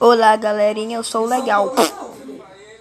Olá, galerinha, eu sou o Legal.